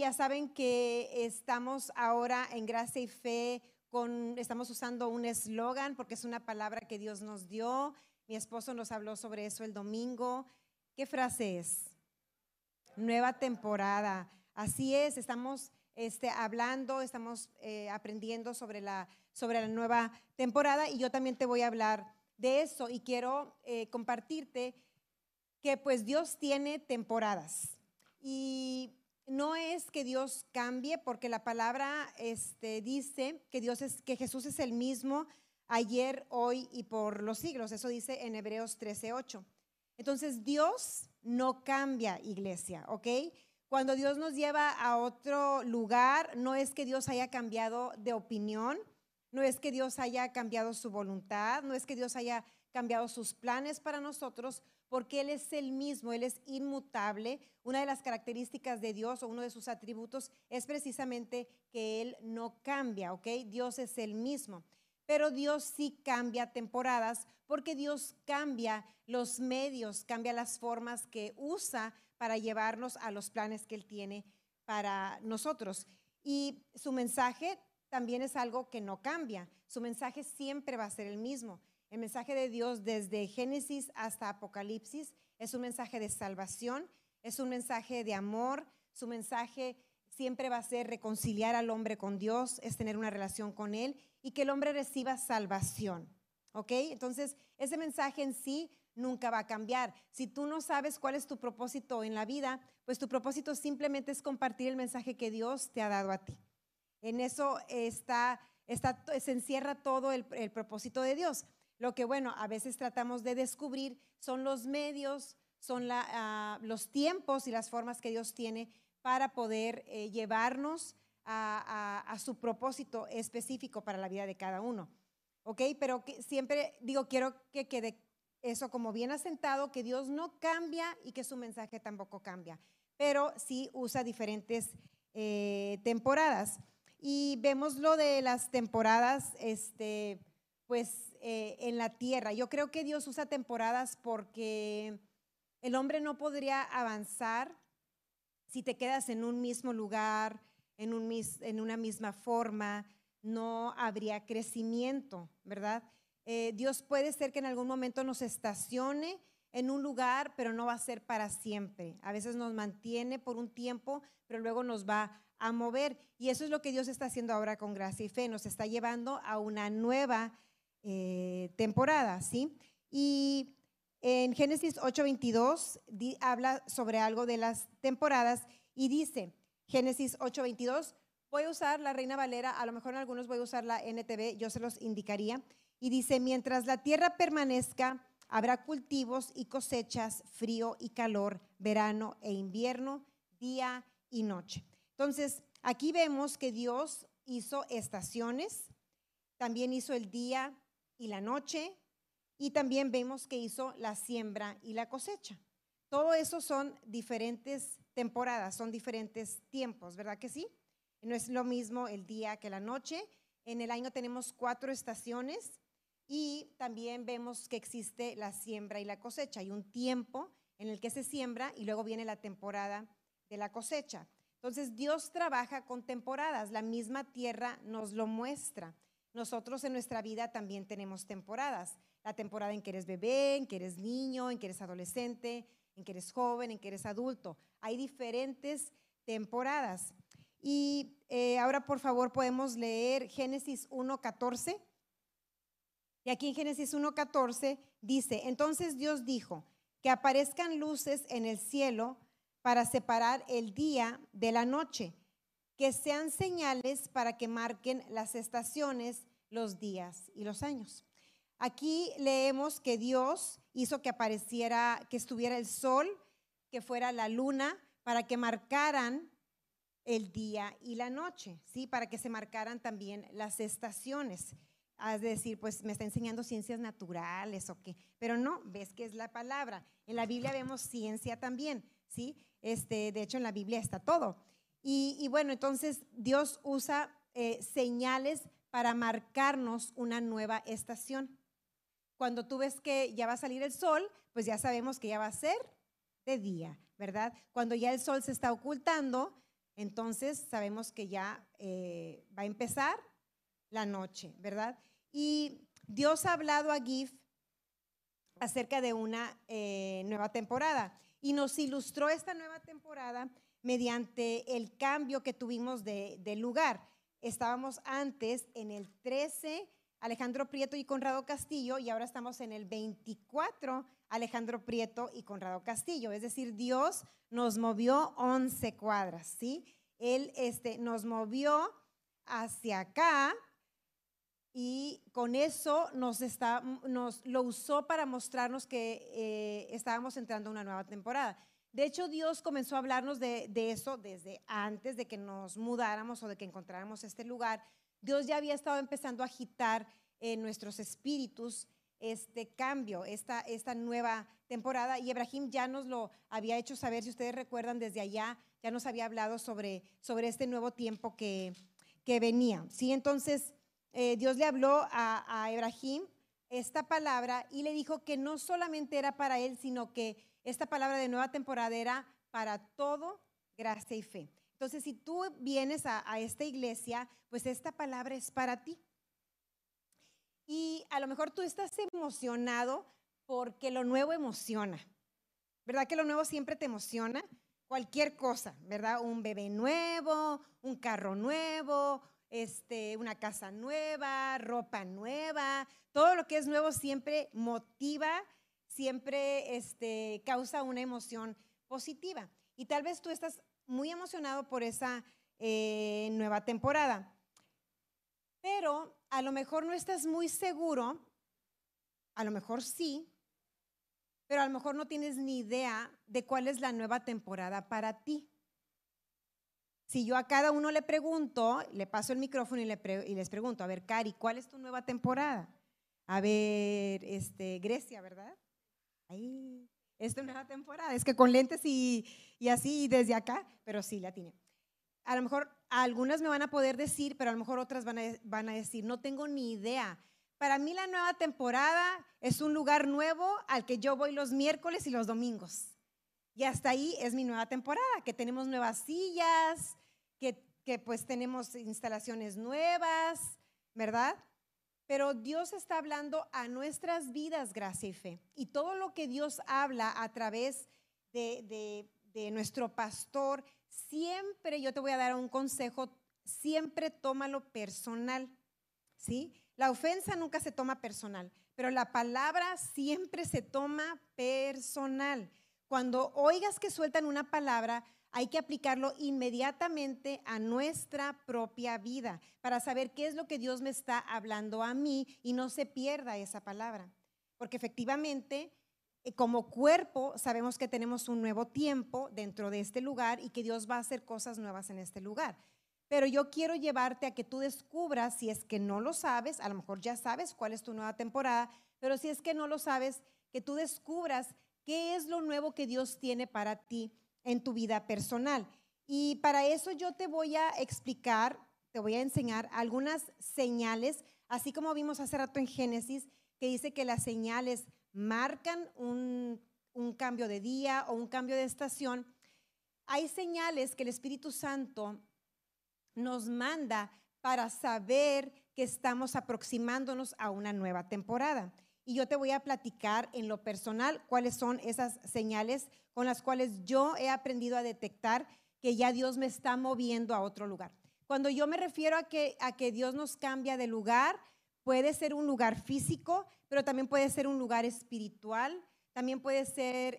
ya saben que estamos ahora en Gracia y Fe, estamos usando un eslogan porque es una palabra que Dios nos dio. Mi esposo nos habló sobre eso el domingo. ¿Qué frase es? Nueva temporada. Así es, estamos hablando, estamos aprendiendo sobre la nueva temporada, y yo también te voy a hablar de eso, y quiero compartirte que pues Dios tiene temporadas, y no es que Dios cambie, porque la palabra dice que Jesús es el mismo ayer, hoy y por los siglos. Eso dice en Hebreos 13:8. Entonces Dios no cambia, iglesia, ¿ok? Cuando Dios nos lleva a otro lugar, no es que Dios haya cambiado de opinión, no es que Dios haya cambiado su voluntad, no es que Dios haya cambiado sus planes para nosotros, porque Él es el mismo, Él es inmutable. Una de las características de Dios, o uno de sus atributos, es precisamente que Él no cambia, ¿ok? Dios es el mismo. Pero Dios sí cambia temporadas, porque Dios cambia los medios, cambia las formas que usa para llevarnos a los planes que Él tiene para nosotros. Y su mensaje también es algo que no cambia. Su mensaje siempre va a ser el mismo. El mensaje de Dios desde Génesis hasta Apocalipsis es un mensaje de salvación, es un mensaje de amor. Su mensaje siempre va a ser reconciliar al hombre con Dios, es tener una relación con Él y que el hombre reciba salvación, ¿ok? Entonces, ese mensaje en sí nunca va a cambiar. Si tú no sabes cuál es tu propósito en la vida, pues tu propósito simplemente es compartir el mensaje que Dios te ha dado a ti. En eso se encierra todo el propósito de Dios. Lo que, bueno, a veces tratamos de descubrir son los medios, son los tiempos y las formas que Dios tiene para poder llevarnos a su propósito específico para la vida de cada uno. ¿Ok? Pero siempre digo, quiero que quede eso como bien asentado, que Dios no cambia y que su mensaje tampoco cambia, pero sí usa diferentes temporadas. Y vemos lo de las temporadas, en la tierra. Yo creo que Dios usa temporadas porque el hombre no podría avanzar si te quedas en un mismo lugar, en una misma forma. No habría crecimiento, ¿verdad? Dios puede ser que en algún momento nos estacione en un lugar, pero no va a ser para siempre. A veces nos mantiene por un tiempo, pero luego nos va a mover. Y eso es lo que Dios está haciendo ahora con Gracia y Fe. Nos está llevando a una nueva temporada, ¿sí? Y en Génesis 8:22 habla sobre algo de las temporadas, y dice, Génesis 8:22, voy a usar la Reina Valera, a lo mejor en algunos voy a usar la NTV, yo se los indicaría, y dice: mientras la tierra permanezca, habrá cultivos y cosechas, frío y calor, verano e invierno, día y noche. Entonces, aquí vemos que Dios hizo estaciones, también hizo el día y la noche, y también vemos que hizo la siembra y la cosecha. Todo eso son diferentes temporadas, son diferentes tiempos, ¿verdad que sí? No es lo mismo el día que la noche. En el año tenemos 4 estaciones, y también vemos que existe la siembra y la cosecha. Hay un tiempo en el que se siembra y luego viene la temporada de la cosecha. Entonces, Dios trabaja con temporadas, la misma tierra nos lo muestra. Nosotros en nuestra vida también tenemos temporadas. La temporada en que eres bebé, en que eres niño, en que eres adolescente, en que eres joven, en que eres adulto. Hay diferentes temporadas. Y ahora, por favor, podemos leer Génesis 1:14. Y aquí en Génesis 1:14 dice: entonces Dios dijo que aparezcan luces en el cielo para separar el día de la noche, que sean señales para que marquen las estaciones, los días y los años. Aquí leemos que Dios hizo que apareciera, que estuviera el sol, que fuera la luna, para que marcaran el día y la noche, ¿sí? Para que se marcaran también las estaciones. Has de decir, pues me está enseñando ciencias naturales o qué, pero no, ves que es la palabra. En la Biblia vemos ciencia también, ¿sí? De hecho, en la Biblia está todo. Y bueno, entonces Dios usa señales para marcarnos una nueva estación. Cuando tú ves que ya va a salir el sol, pues ya sabemos que ya va a ser de día, ¿verdad? Cuando ya el sol se está ocultando, Entonces sabemos que ya va a empezar la noche, ¿verdad? Y Dios ha hablado a Gif acerca de una nueva temporada y nos ilustró esta nueva temporada mediante el cambio que tuvimos de lugar. Estábamos antes en el 13, Alejandro Prieto y Conrado Castillo, y ahora estamos en el 24, Alejandro Prieto y Conrado Castillo. Es decir, Dios nos movió 11 cuadras, ¿sí? Él nos movió hacia acá y con eso lo usó para mostrarnos que estábamos entrando a una nueva temporada. De hecho, Dios comenzó a hablarnos de eso desde antes de que nos mudáramos o de que encontráramos este lugar. Dios ya había estado empezando a agitar en nuestros espíritus este cambio, esta nueva temporada. Y Abraham ya nos lo había hecho saber, si ustedes recuerdan, desde allá ya nos había hablado sobre este nuevo tiempo que venía, ¿sí? Entonces, Dios le habló a Abraham esta palabra y le dijo que no solamente era para él, sino que esta palabra de nueva temporada era para todo, gracia y fe. Entonces, si tú vienes a esta iglesia, pues esta palabra es para ti. Y a lo mejor tú estás emocionado porque lo nuevo emociona. ¿Verdad que lo nuevo siempre te emociona? Cualquier cosa, ¿verdad? Un bebé nuevo, un carro nuevo, una casa nueva, ropa nueva. Todo lo que es nuevo siempre motiva, siempre causa una emoción positiva. Y tal vez tú estás muy emocionado por esa nueva temporada, pero a lo mejor no estás muy seguro, a lo mejor sí, pero a lo mejor no tienes ni idea de cuál es la nueva temporada para ti. Si yo a cada uno le pregunto, le paso el micrófono y les pregunto, a ver, Cari, ¿cuál es tu nueva temporada? A ver, Grecia, ¿verdad? Ahí, esta nueva temporada, es que con lentes y así desde acá, pero sí la tiene. A lo mejor algunas me van a poder decir, pero a lo mejor otras van a decir, no tengo ni idea. Para mí la nueva temporada es un lugar nuevo al que yo voy los miércoles y los domingos. Y hasta ahí es mi nueva temporada, que tenemos nuevas sillas, que pues tenemos instalaciones nuevas, ¿verdad? Pero Dios está hablando a nuestras vidas, gracia y fe. Y todo lo que Dios habla a través de nuestro pastor, siempre, yo te voy a dar un consejo, siempre tómalo personal, ¿sí? La ofensa nunca se toma personal, pero la palabra siempre se toma personal. Cuando oigas que sueltan una palabra, hay que aplicarlo inmediatamente a nuestra propia vida para saber qué es lo que Dios me está hablando a mí y no se pierda esa palabra. Porque efectivamente, como cuerpo, sabemos que tenemos un nuevo tiempo dentro de este lugar y que Dios va a hacer cosas nuevas en este lugar. Pero yo quiero llevarte a que tú descubras, si es que no lo sabes, a lo mejor ya sabes cuál es tu nueva temporada, pero si es que no lo sabes, que tú descubras qué es lo nuevo que Dios tiene para ti en tu vida personal. Y para eso yo te voy a explicar, te voy a enseñar algunas señales, así como vimos hace rato en Génesis, que dice que las señales marcan un cambio de día o un cambio de estación. Hay señales que el Espíritu Santo nos manda para saber que estamos aproximándonos a una nueva temporada. Y yo te voy a platicar en lo personal cuáles son esas señales con las cuales yo he aprendido a detectar que ya Dios me está moviendo a otro lugar. Cuando yo me refiero a que Dios nos cambia de lugar, puede ser un lugar físico, pero también puede ser un lugar espiritual, también puede ser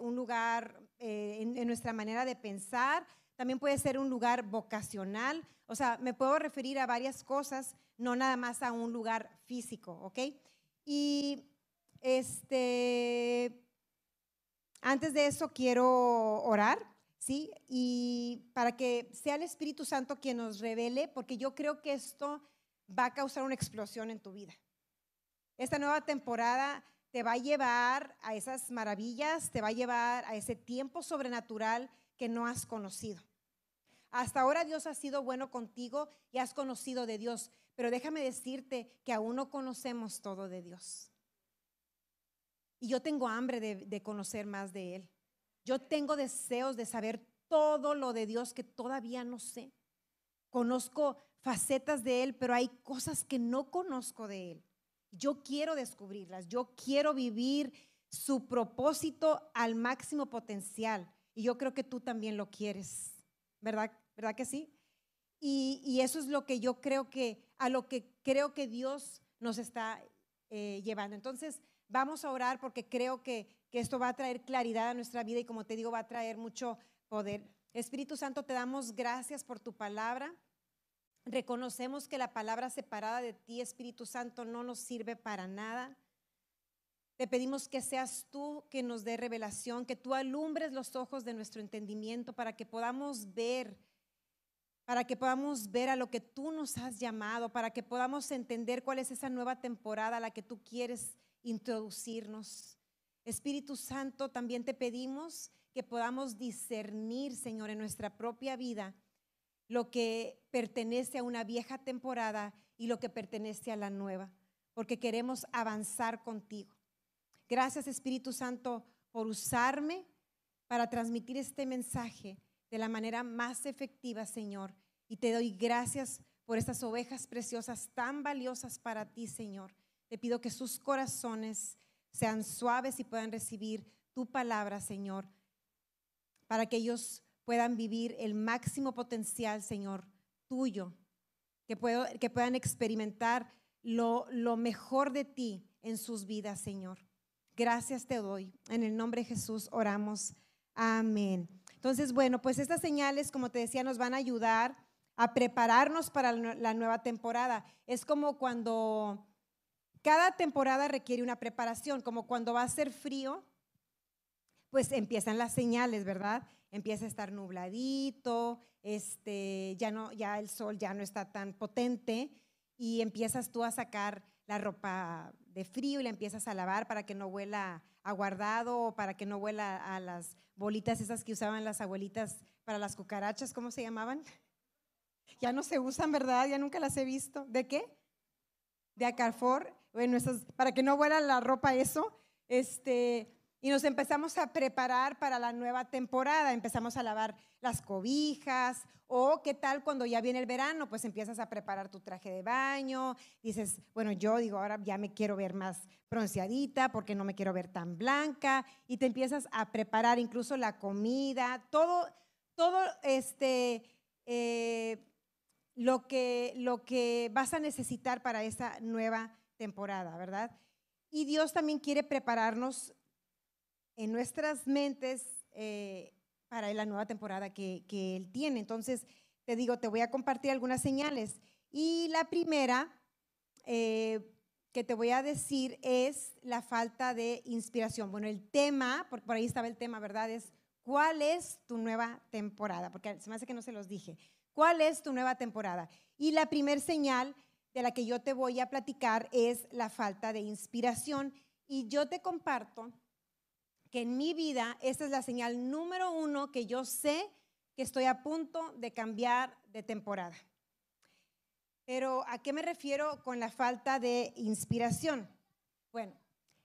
un lugar en nuestra manera de pensar, también puede ser un lugar vocacional. O sea, me puedo referir a varias cosas, no nada más a un lugar físico, ¿ok? Y antes de eso quiero orar, ¿sí? Y para que sea el Espíritu Santo quien nos revele, porque yo creo que esto va a causar una explosión en tu vida. Esta nueva temporada te va a llevar a esas maravillas, te va a llevar a ese tiempo sobrenatural que no has conocido. Hasta ahora Dios ha sido bueno contigo y has conocido de Dios, pero déjame decirte que aún no conocemos todo de Dios. Y yo tengo hambre de conocer más de Él. Yo tengo deseos de saber todo lo de Dios que todavía no sé. Conozco facetas de Él, pero hay cosas que no conozco de Él. Yo quiero descubrirlas, yo quiero vivir su propósito al máximo potencial. Y yo creo que tú también lo quieres, ¿verdad? ¿Verdad que sí? Y eso es lo que yo creo que, a lo que creo que Dios nos está llevando. Entonces, vamos a orar porque creo que esto va a traer claridad a nuestra vida y, como te digo, va a traer mucho poder. Espíritu Santo, te damos gracias por tu palabra. Reconocemos que la palabra separada de ti, Espíritu Santo, no nos sirve para nada. Te pedimos que seas tú que nos dé revelación, que tú alumbres los ojos de nuestro entendimiento para que podamos ver a lo que tú nos has llamado, para que podamos entender cuál es esa nueva temporada a la que tú quieres introducirnos. Espíritu Santo, también te pedimos que podamos discernir, Señor, en nuestra propia vida lo que pertenece a una vieja temporada y lo que pertenece a la nueva, porque queremos avanzar contigo. Gracias, Espíritu Santo, por usarme para transmitir este mensaje de la manera más efectiva, Señor. Y te doy gracias por estas ovejas preciosas tan valiosas para ti, Señor. Te pido que sus corazones sean suaves y puedan recibir tu palabra, Señor, para que ellos puedan vivir el máximo potencial, Señor, tuyo, que puedan experimentar lo mejor de ti en sus vidas, Señor. Gracias te doy. En el nombre de Jesús oramos. Amén. Entonces, bueno, pues estas señales, como te decía, nos van a ayudar a prepararnos para la nueva temporada. Es como cuando cada temporada requiere una preparación, como cuando va a ser frío, pues empiezan las señales, ¿verdad? Empieza a estar nubladito, ya el sol ya no está tan potente y empiezas tú a sacar la ropa de frío y la empiezas a lavar para que no huela a guardado o para que no huela a las bolitas esas que usaban las abuelitas para las cucarachas, ¿cómo se llamaban? Ya no se usan, ¿verdad? Ya nunca las he visto. ¿De qué? De Acarfor. Bueno, esas, para que no huela la ropa eso, y nos empezamos a preparar para la nueva temporada, empezamos a lavar las cobijas, o qué tal cuando ya viene el verano, pues empiezas a preparar tu traje de baño, dices, bueno, yo digo, ahora ya me quiero ver más bronceadita porque no me quiero ver tan blanca, y te empiezas a preparar incluso la comida, lo que vas a necesitar para esa nueva temporada, ¿verdad? Y Dios también quiere prepararnos en nuestras mentes para la nueva temporada que Él tiene. Entonces, te digo, te voy a compartir algunas señales. Y la primera que te voy a decir es la falta de inspiración. Bueno, el tema, por ahí estaba el tema, ¿verdad? Es ¿cuál es tu nueva temporada? Porque se me hace que no se los dije. ¿Cuál es tu nueva temporada? Y la primera señal de la que yo te voy a platicar es la falta de inspiración. Y yo te comparto que en mi vida esta es la señal número 1 que yo sé que estoy a punto de cambiar de temporada. Pero ¿a qué me refiero con la falta de inspiración? Bueno,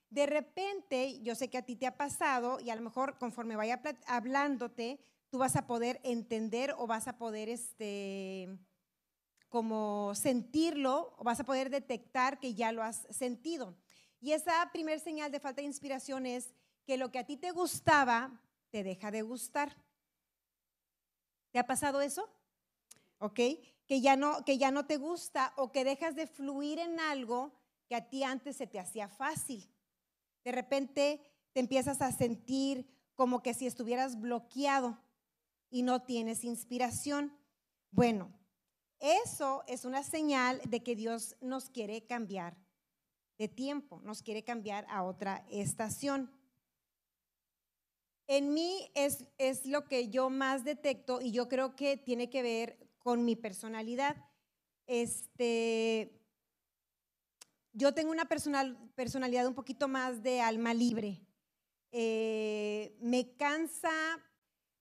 de repente yo sé que a ti te ha pasado y a lo mejor conforme vaya hablándote, tú vas a poder entender o vas a poder como sentirlo o vas a poder detectar que ya lo has sentido. Y esa primera señal de falta de inspiración es que lo que a ti te gustaba, te deja de gustar. ¿Te ha pasado eso? ¿Ok? Que ya no te gusta o que dejas de fluir en algo que a ti antes se te hacía fácil. De repente te empiezas a sentir como que si estuvieras bloqueado y no tienes inspiración. Bueno, eso es una señal de que Dios nos quiere cambiar de tiempo, nos quiere cambiar a otra estación. En mí es lo que yo más detecto y yo creo que tiene que ver con mi personalidad. Yo tengo una personalidad un poquito más de alma libre. Me cansa,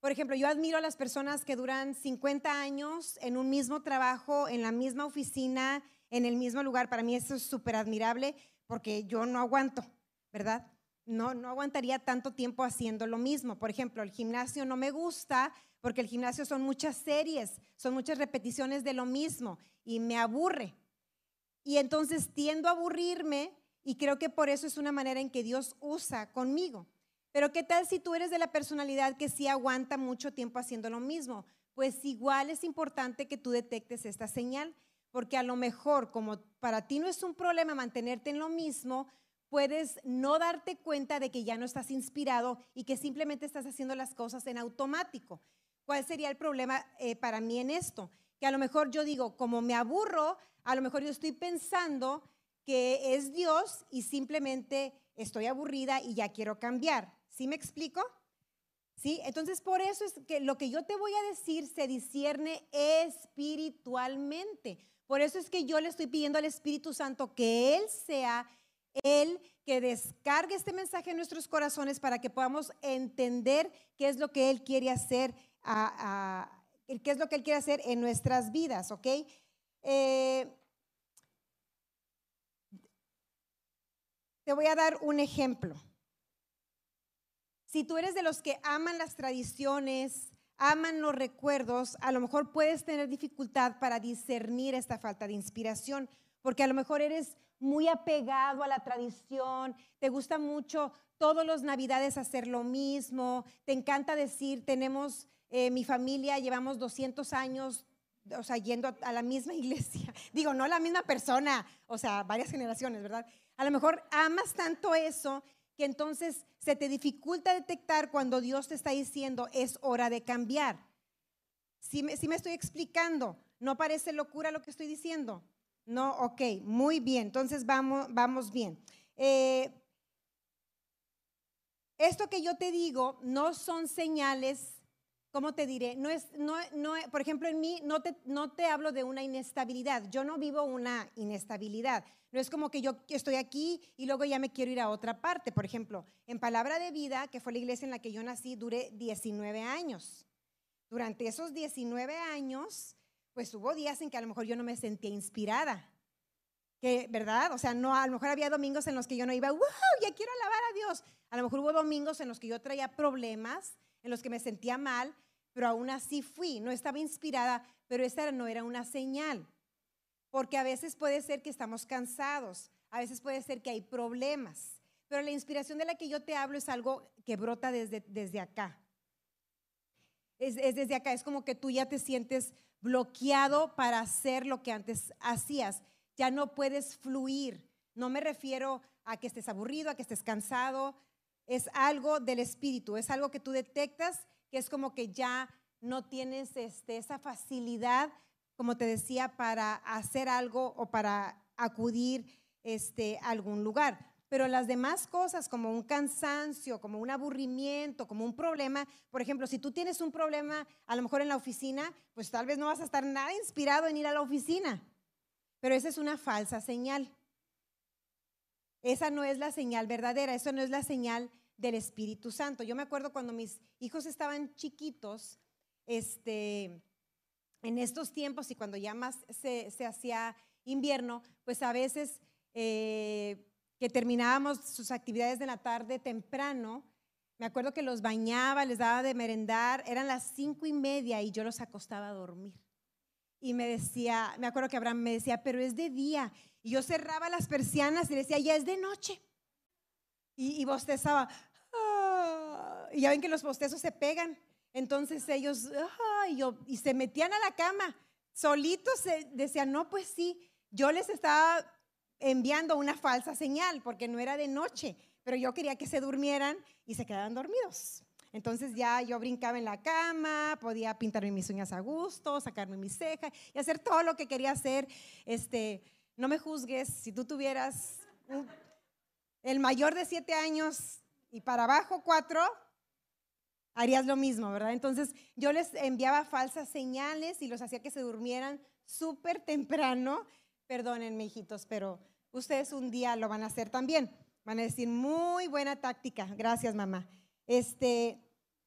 por ejemplo, yo admiro a las personas que duran 50 años en un mismo trabajo, en la misma oficina, en el mismo lugar. Para mí eso es súper admirable porque yo no aguanto, ¿verdad? No aguantaría tanto tiempo haciendo lo mismo. Por ejemplo, el gimnasio no me gusta porque el gimnasio son muchas series, son muchas repeticiones de lo mismo y me aburre. Y entonces tiendo a aburrirme y creo que por eso es una manera en que Dios usa conmigo. Pero ¿qué tal si tú eres de la personalidad que sí aguanta mucho tiempo haciendo lo mismo? Pues igual es importante que tú detectes esta señal, porque a lo mejor como para ti no es un problema mantenerte en lo mismo, puedes no darte cuenta de que ya no estás inspirado y que simplemente estás haciendo las cosas en automático. ¿Cuál sería el problema para mí en esto? Que a lo mejor yo digo, como me aburro, a lo mejor yo estoy pensando que es Dios y simplemente estoy aburrida y ya quiero cambiar. ¿Sí me explico? ¿Sí? Entonces por eso es que lo que yo te voy a decir se discierne espiritualmente. Por eso es que yo le estoy pidiendo al Espíritu Santo que Él sea Él que descargue este mensaje en nuestros corazones para que podamos entender qué es lo que Él quiere hacer, qué es lo que Él quiere hacer en nuestras vidas, ¿ok? Te voy a dar un ejemplo. Si tú eres de los que aman las tradiciones, aman los recuerdos, a lo mejor puedes tener dificultad para discernir esta falta de inspiración, porque a lo mejor eres muy apegado a la tradición, te gusta mucho todos los navidades hacer lo mismo, te encanta decir, tenemos, mi familia llevamos 200 años, o sea, yendo a la misma iglesia, digo, no la misma persona, o sea, varias generaciones, ¿verdad? A lo mejor amas tanto eso que entonces se te dificulta detectar cuando Dios te está diciendo es hora de cambiar. ¿Sí me estoy explicando? ¿No parece locura lo que estoy diciendo? No, ok, muy bien, entonces vamos bien. Esto que yo te digo no son señales, ¿cómo te diré? No, por ejemplo, en mí no te hablo de una inestabilidad, yo no vivo una inestabilidad. No es como que yo estoy aquí y luego ya me quiero ir a otra parte. Por ejemplo, en Palabra de Vida, que fue la iglesia en la que yo nací, duré 19 años. Durante esos 19 años... pues hubo días en que a lo mejor yo no me sentía inspirada, que, ¿verdad? O sea, no, a lo mejor había domingos en los que yo no iba, ¡wow! Ya quiero alabar a Dios. A lo mejor hubo domingos en los que yo traía problemas, en los que me sentía mal, pero aún así fui, no estaba inspirada, pero esa no era una señal. Porque a veces puede ser que estamos cansados, a veces puede ser que hay problemas, pero la inspiración de la que yo te hablo es algo que brota desde acá. Es desde acá, es como que tú ya te sientes bloqueado para hacer lo que antes hacías, ya no puedes fluir. No me refiero a que estés aburrido, a que estés cansado, es algo del espíritu, es algo que tú detectas que es como que ya no tienes esa facilidad, como te decía, para hacer algo o para acudir a algún lugar. Pero las demás cosas, como un cansancio, como un aburrimiento, como un problema, por ejemplo, si tú tienes un problema a lo mejor en la oficina, pues tal vez no vas a estar nada inspirado en ir a la oficina, pero esa es una falsa señal. Esa no es la señal verdadera, eso no es la señal del Espíritu Santo. Yo me acuerdo cuando mis hijos estaban chiquitos, en estos tiempos y cuando ya más se hacía invierno, pues a veces... que terminábamos sus actividades de la tarde temprano, me acuerdo que los bañaba, les daba de merendar, eran las 5:30 y yo los acostaba a dormir. Y me acuerdo que Abraham me decía, pero es de día. Y yo cerraba las persianas y le decía, ya es de noche. Y bostezaba. Oh. Y ya ven que los bostezos se pegan. Entonces ellos, oh, y se metían a la cama. Solitos decían, no, pues sí. Yo les estaba enviando una falsa señal porque no era de noche, pero yo quería que se durmieran y se quedaban dormidos. Entonces ya yo brincaba en la cama, podía pintarme mis uñas a gusto, sacarme mis cejas y hacer todo lo que quería hacer. No me juzgues, si tú tuvieras el mayor de 7 años y para abajo 4, harías lo mismo, ¿verdad? Entonces yo les enviaba falsas señales y los hacía que se durmieran súper temprano. Perdónenme, hijitos, pero ustedes un día lo van a hacer también. Van a decir, muy buena táctica, gracias mamá.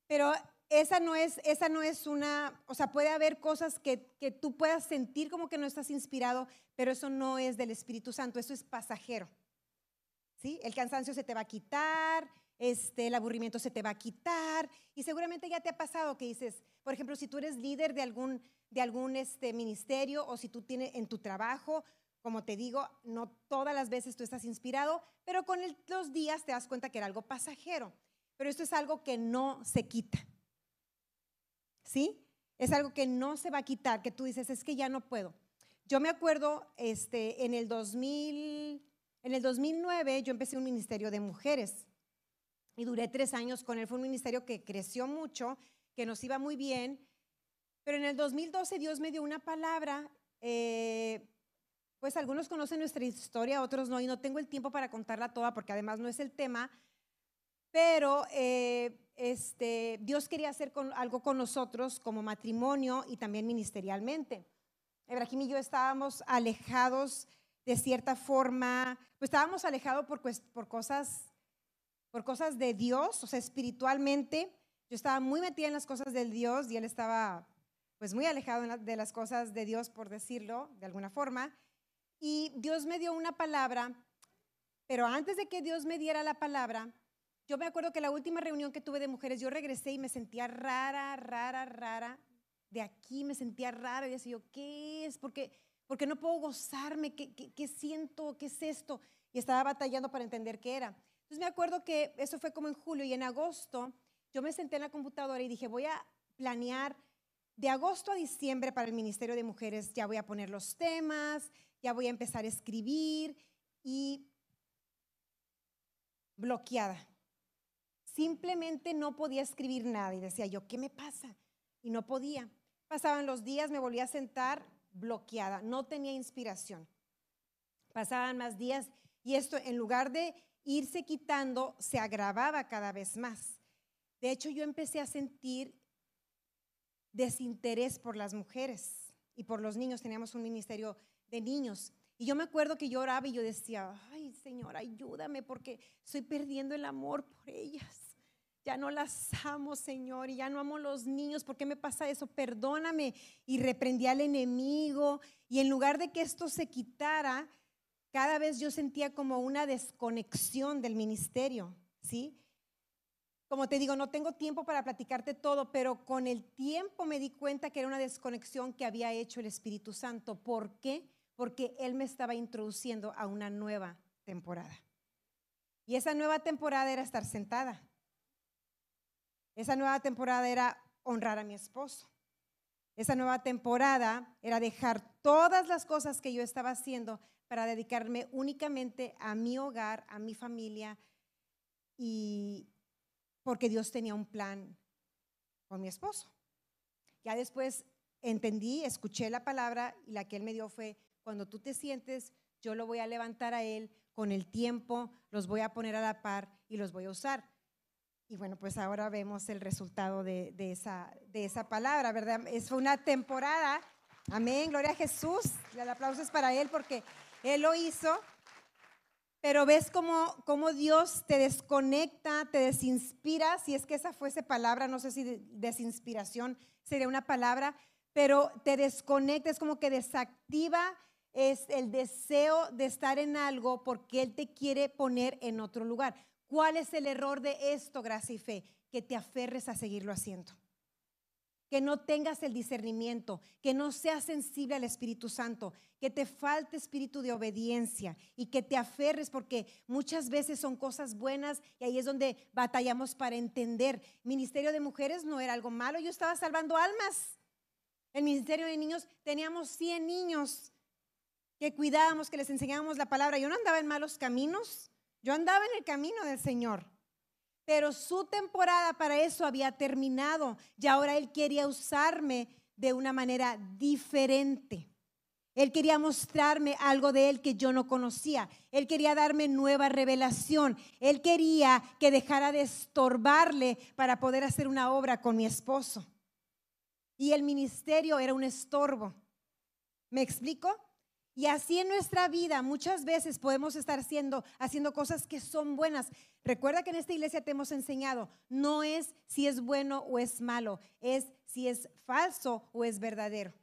Pero esa no es una, o sea, puede haber cosas que tú puedas sentir como que no estás inspirado, pero eso no es del Espíritu Santo, eso es pasajero. ¿Sí? El cansancio se te va a quitar, el aburrimiento se te va a quitar, y seguramente ya te ha pasado que dices, Por ejemplo, si tú eres líder de algún ministerio, o si tú tienes en tu trabajo, como te digo, no todas las veces tú estás inspirado, pero con los días te das cuenta que era algo pasajero. Pero esto es algo que no se quita, ¿sí? Es algo que no se va a quitar, que tú dices, es que ya no puedo. Yo me acuerdo en el 2009 yo empecé un ministerio de mujeres y duré 3 años con él. Fue un ministerio que creció mucho, que nos iba muy bien, pero en el 2012 Dios me dio una palabra. Pues algunos conocen nuestra historia, otros no, y no tengo el tiempo para contarla toda porque además no es el tema, pero Dios quería hacer algo con nosotros como matrimonio y también ministerialmente. Abraham y yo estábamos alejados de cierta forma, pues estábamos alejados por cosas de Dios, o sea, espiritualmente. Yo estaba muy metida en las cosas del Dios y él estaba pues muy alejado de las cosas de Dios, por decirlo de alguna forma. Y Dios me dio una palabra, pero antes de que Dios me diera la palabra, yo me acuerdo que la última reunión que tuve de mujeres, yo regresé y me sentía rara. De aquí me sentía rara y decía yo, ¿qué es? ¿Por qué no puedo gozarme? ¿Qué siento? ¿Qué es esto? Y estaba batallando para entender qué era. Entonces me acuerdo que eso fue como en julio, y en agosto yo me senté en la computadora y dije, voy a planear de agosto a diciembre para el Ministerio de Mujeres. Ya voy a poner los temas, ya voy a empezar a escribir. Y bloqueada. Simplemente no podía escribir nada y decía yo, ¿qué me pasa? Y no podía. Pasaban los días, me volvía a sentar bloqueada, no tenía inspiración. Pasaban más días y esto, en lugar de irse quitando, se agravaba cada vez más. De hecho, yo empecé a sentir desinterés por las mujeres y por los niños. Teníamos un ministerio de niños. Y yo me acuerdo que yo oraba y yo decía, ay Señor, ayúdame porque estoy perdiendo el amor por ellas. Ya no las amo, Señor, y ya no amo a los niños. ¿Por qué me pasa eso? Perdóname. Y reprendí al enemigo. Y en lugar de que esto se quitara, cada vez yo sentía como una desconexión del ministerio, ¿sí? Como te digo, no tengo tiempo para platicarte todo, pero con el tiempo me di cuenta que era una desconexión que había hecho el Espíritu Santo. ¿Por qué? Porque Él me estaba introduciendo a una nueva temporada. Y esa nueva temporada era estar sentada. Esa nueva temporada era honrar a mi esposo. Esa nueva temporada era dejar todas las cosas que yo estaba haciendo para dedicarme únicamente a mi hogar, a mi familia, y porque Dios tenía un plan con mi esposo. Ya después entendí, escuché la palabra, y la que Él me dio fue: cuando tú te sientes, yo lo voy a levantar a él con el tiempo, los voy a poner a la par y los voy a usar. Y bueno, pues ahora vemos el resultado de esa palabra, ¿verdad? Es una temporada, amén, gloria a Jesús, el aplauso es para él porque él lo hizo. Pero ves cómo Dios te desconecta, te desinspira, si es que esa fuese palabra, no sé si desinspiración sería una palabra, pero te desconecta, es como que desactiva. Es el deseo de estar en algo porque Él te quiere poner en otro lugar. ¿Cuál es el error de esto, gracia y fe? Que te aferres a seguirlo haciendo. Que no tengas el discernimiento, que no seas sensible al Espíritu Santo, que te falte espíritu de obediencia y que te aferres, porque muchas veces son cosas buenas y ahí es donde batallamos para entender. Ministerio de Mujeres no era algo malo, yo estaba salvando almas. El Ministerio de Niños, teníamos 100 niños que cuidábamos, que les enseñábamos la palabra. Yo no andaba en malos caminos, yo andaba en el camino del Señor. Pero su temporada para eso había terminado y ahora Él quería usarme de una manera diferente. Él quería mostrarme algo de Él que yo no conocía. Él quería darme nueva revelación. Él quería que dejara de estorbarle para poder hacer una obra con mi esposo. Y el ministerio era un estorbo. ¿Me explico? Y así en nuestra vida muchas veces podemos estar haciendo cosas que son buenas. Recuerda que en esta iglesia te hemos enseñado, no es si es bueno o es malo, es si es falso o es verdadero.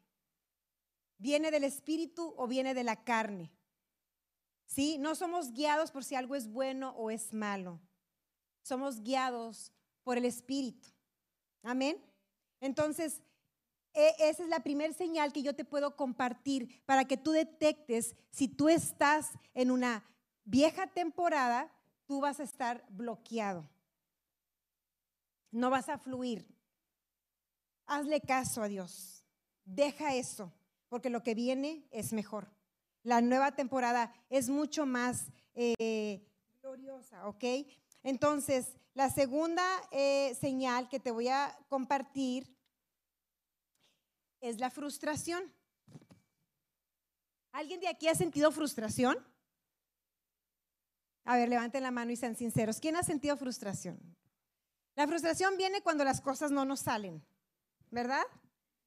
¿Viene del espíritu o viene de la carne? ¿Sí? No somos guiados por si algo es bueno o es malo. Somos guiados por el espíritu. Amén. Entonces, esa es la primera señal que yo te puedo compartir para que tú detectes si tú estás en una vieja temporada, tú vas a estar bloqueado. No vas a fluir. Hazle caso a Dios. Deja eso, porque lo que viene es mejor. La nueva temporada es mucho más gloriosa, ¿ok? Entonces, la segunda señal que te voy a compartir es la frustración. ¿Alguien de aquí ha sentido frustración? A ver, levanten la mano y sean sinceros. ¿Quién ha sentido frustración? La frustración viene cuando las cosas no nos salen, ¿verdad?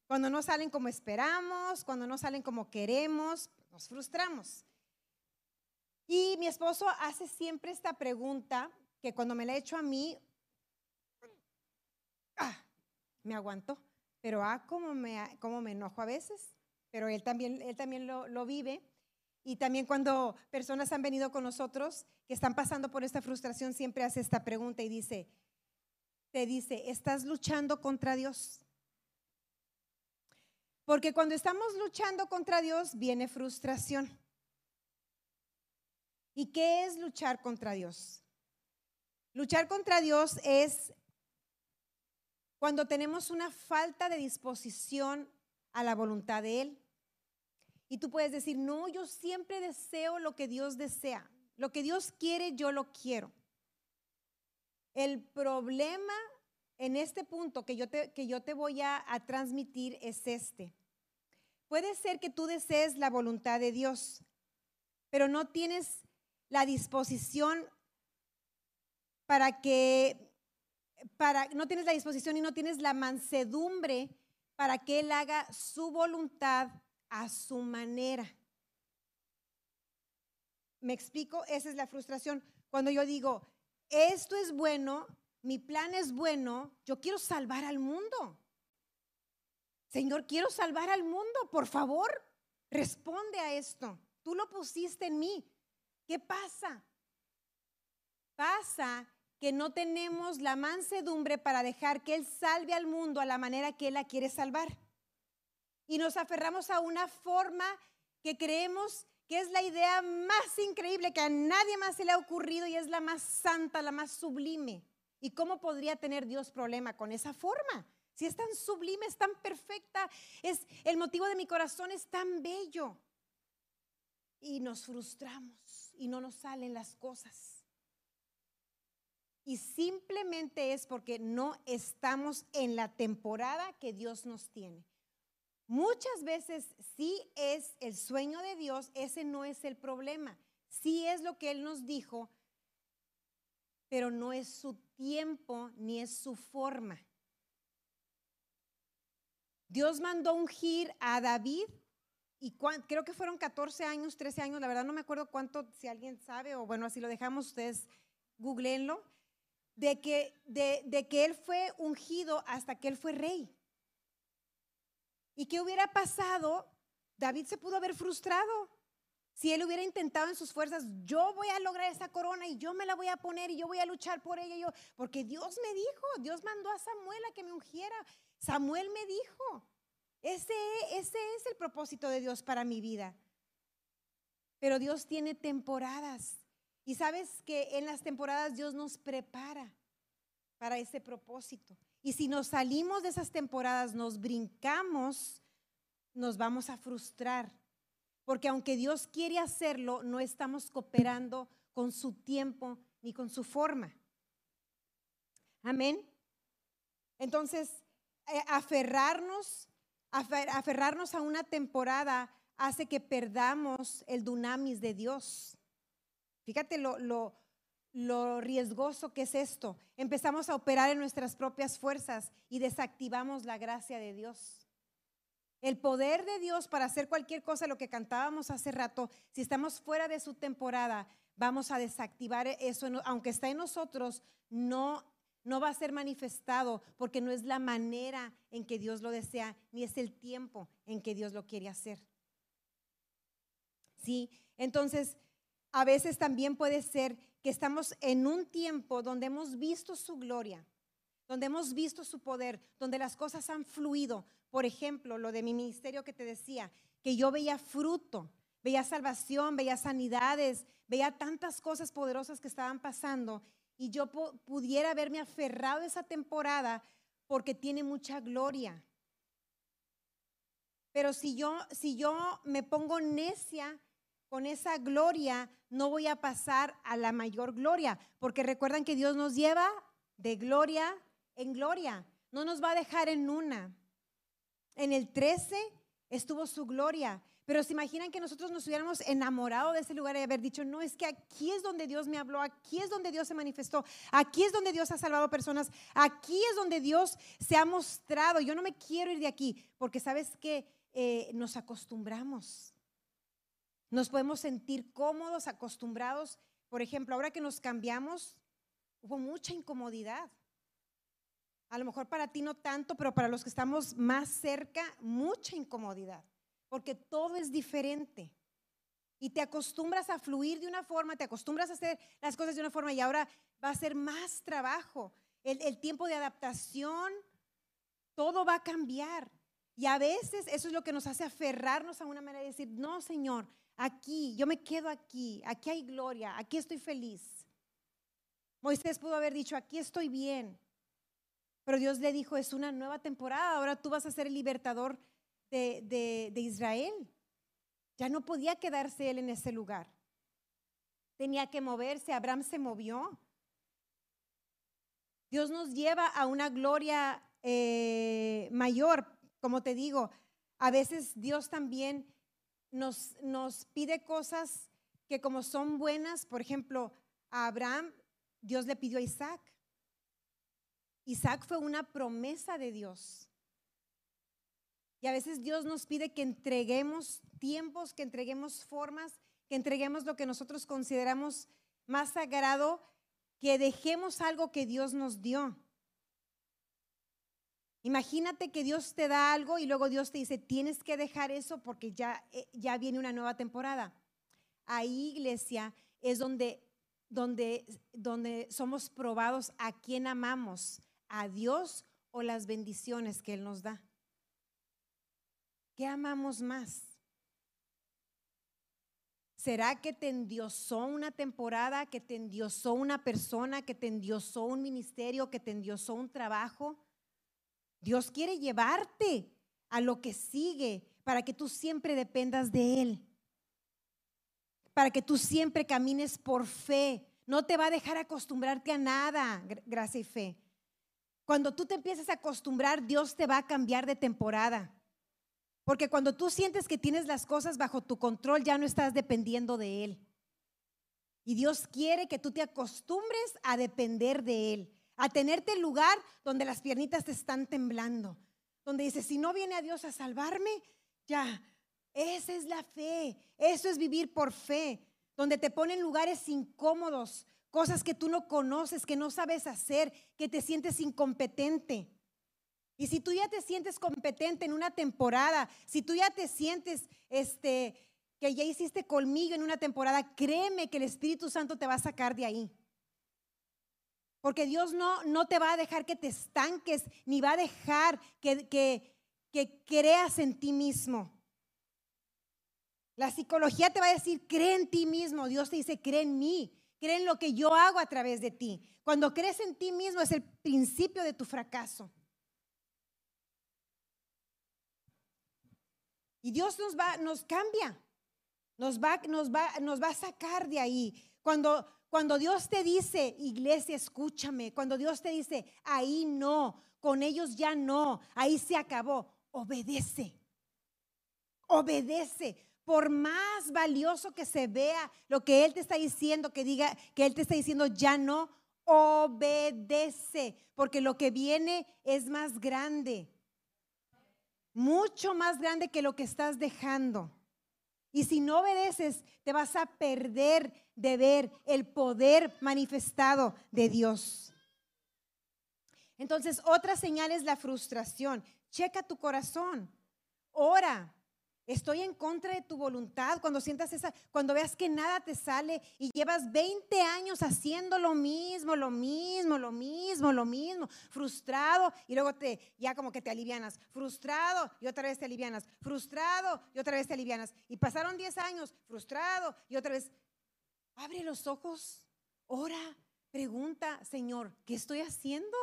Cuando no salen como esperamos, cuando no salen como queremos, nos frustramos. Y mi esposo hace siempre esta pregunta que cuando me la he hecho a mí, me aguanto. Pero cómo me enojo a veces, pero él también lo vive. Y también cuando personas han venido con nosotros que están pasando por esta frustración, siempre hace esta pregunta y te dice, ¿estás luchando contra Dios? Porque cuando estamos luchando contra Dios, viene frustración. ¿Y qué es luchar contra Dios? Luchar contra Dios es cuando tenemos una falta de disposición a la voluntad de Él. Y tú puedes decir, no, yo siempre deseo lo que Dios desea. Lo que Dios quiere, yo lo quiero. El problema en este punto que yo te voy a transmitir es este. Puede ser que tú desees la voluntad de Dios, pero no tienes la disposición no tienes la disposición y no tienes la mansedumbre para que Él haga su voluntad a su manera. ¿Me explico? Esa es la frustración. Cuando yo digo, esto es bueno, mi plan es bueno, yo quiero salvar al mundo. Señor, quiero salvar al mundo, por favor, responde a esto. Tú lo pusiste en mí. ¿Qué pasa? Pasa que no tenemos la mansedumbre para dejar que Él salve al mundo a la manera que Él la quiere salvar. Y nos aferramos a una forma que creemos que es la idea más increíble, que a nadie más se le ha ocurrido y es la más santa, la más sublime. ¿Y cómo podría tener Dios problema con esa forma? Si es tan sublime, es tan perfecta, es el motivo de mi corazón, es tan bello. Y nos frustramos y no nos salen las cosas. Y simplemente es porque no estamos en la temporada que Dios nos tiene. Muchas veces sí es el sueño de Dios, ese no es el problema. Sí es lo que Él nos dijo, pero no es su tiempo ni es su forma. Dios mandó ungir a David y creo que fueron 14 años, 13 años, la verdad no me acuerdo cuánto, si alguien sabe o bueno, así lo dejamos, ustedes googleenlo. De que él fue ungido hasta que él fue rey. ¿Y qué hubiera pasado? David se pudo haber frustrado. Si él hubiera intentado en sus fuerzas, yo voy a lograr esa corona y yo me la voy a poner y yo voy a luchar por ella. Porque Dios me dijo, Dios mandó a Samuel a que me ungiera. Samuel me dijo, ese es el propósito de Dios para mi vida. Pero Dios tiene temporadas. Y sabes que en las temporadas Dios nos prepara para ese propósito. Y si nos salimos de esas temporadas, nos brincamos, nos vamos a frustrar. Porque aunque Dios quiere hacerlo, no estamos cooperando con su tiempo ni con su forma. Amén. Entonces, aferrarnos a una temporada hace que perdamos el dunamis de Dios. Fíjate lo riesgoso que es esto. Empezamos a operar en nuestras propias fuerzas y desactivamos la gracia de Dios. El poder de Dios para hacer cualquier cosa, lo que cantábamos hace rato, si estamos fuera de su temporada, vamos a desactivar eso. Aunque está en nosotros, no va a ser manifestado porque no es la manera en que Dios lo desea, ni es el tiempo en que Dios lo quiere hacer. ¿Sí? Entonces, a veces también puede ser que estamos en un tiempo donde hemos visto su gloria, donde hemos visto su poder, donde las cosas han fluido. Por ejemplo, lo de mi ministerio que te decía, que yo veía fruto, veía salvación, veía sanidades, veía tantas cosas poderosas que estaban pasando, y yo pudiera haberme aferrado a esa temporada porque tiene mucha gloria. Pero si yo me pongo necia con esa gloria, no voy a pasar a la mayor gloria, porque recuerdan que Dios nos lleva de gloria en gloria, no nos va a dejar en una. En el 13 estuvo su gloria, pero se imaginan que nosotros nos hubiéramos enamorado de ese lugar y haber dicho, no, es que aquí es donde Dios me habló, aquí es donde Dios se manifestó, aquí es donde Dios ha salvado personas, aquí es donde Dios se ha mostrado, yo no me quiero ir de aquí, porque sabes que nos acostumbramos. Nos podemos sentir cómodos, acostumbrados. Por ejemplo, ahora que nos cambiamos, hubo mucha incomodidad. A lo mejor para ti no tanto, pero para los que estamos más cerca, mucha incomodidad. Porque todo es diferente. Y te acostumbras a fluir de una forma, te acostumbras a hacer las cosas de una forma, y ahora va a ser más trabajo. El tiempo de adaptación, todo va a cambiar. Y a veces eso es lo que nos hace aferrarnos a una manera de decir, no, Señor, aquí, yo me quedo aquí, aquí hay gloria, aquí estoy feliz. Moisés pudo haber dicho, aquí estoy bien, pero Dios le dijo, es una nueva temporada, ahora tú vas a ser el libertador de Israel. Ya no podía quedarse él en ese lugar, tenía que moverse, Abraham se movió. Dios nos lleva a una gloria mayor. Como te digo, a veces Dios también nos pide cosas que como son buenas. Por ejemplo, a Abraham Dios le pidió a Isaac. Isaac fue una promesa de Dios. Y a veces Dios nos pide que entreguemos tiempos, que entreguemos formas, que entreguemos lo que nosotros consideramos más sagrado, que dejemos algo que Dios nos dio. Imagínate que Dios te da algo y luego Dios te dice, tienes que dejar eso porque ya viene una nueva temporada. Ahí, iglesia, es donde somos probados a quién amamos, a Dios o las bendiciones que Él nos da. ¿Qué amamos más? ¿Será que te endiosó una temporada, que te endiosó una persona, que te endiosó un ministerio, que te endiosó un trabajo? Dios quiere llevarte a lo que sigue para que tú siempre dependas de Él, para que tú siempre camines por fe. No te va a dejar acostumbrarte a nada, gracia y fe. Cuando tú te empiezas a acostumbrar, Dios te va a cambiar de temporada, porque cuando tú sientes que tienes las cosas bajo tu control, ya no estás dependiendo de Él. Y Dios quiere que tú te acostumbres a depender de Él, a tenerte el lugar donde las piernitas te están temblando, donde dices, si no viene a Dios a salvarme, ya, esa es la fe, eso es vivir por fe, donde te ponen lugares incómodos, cosas que tú no conoces, que no sabes hacer, que te sientes incompetente. Y si tú ya te sientes competente en una temporada, si tú ya te sientes que ya hiciste colmillo en una temporada, créeme que el Espíritu Santo te va a sacar de ahí. Porque Dios no te va a dejar que te estanques, ni va a dejar que creas en ti mismo. La psicología te va a decir, cree en ti mismo. Dios te dice, cree en mí, cree en lo que yo hago a través de ti. Cuando crees en ti mismo es el principio de tu fracaso. Y Dios nos cambia, nos va a sacar de ahí. Cuando Dios te dice, iglesia, escúchame, cuando Dios te dice, ahí no, con ellos ya no, ahí se acabó, obedece, obedece. Por más valioso que se vea lo que Él te está diciendo, que diga que Él te está diciendo ya no, obedece, porque lo que viene es más grande, mucho más grande que lo que estás dejando. Y si no obedeces, te vas a perder de ver el poder manifestado de Dios. Entonces, otra señal es la frustración. Checa tu corazón, ora, Estoy en contra de tu voluntad. Cuando sientas esa, cuando veas que nada te sale y llevas 20 años haciendo lo mismo, frustrado, y luego ya como que te alivianas, frustrado y otra vez te alivianas, frustrado y otra vez te alivianas, y pasaron 10 años, frustrado y otra vez. Abre los ojos, ora, pregunta, Señor, ¿qué estoy haciendo?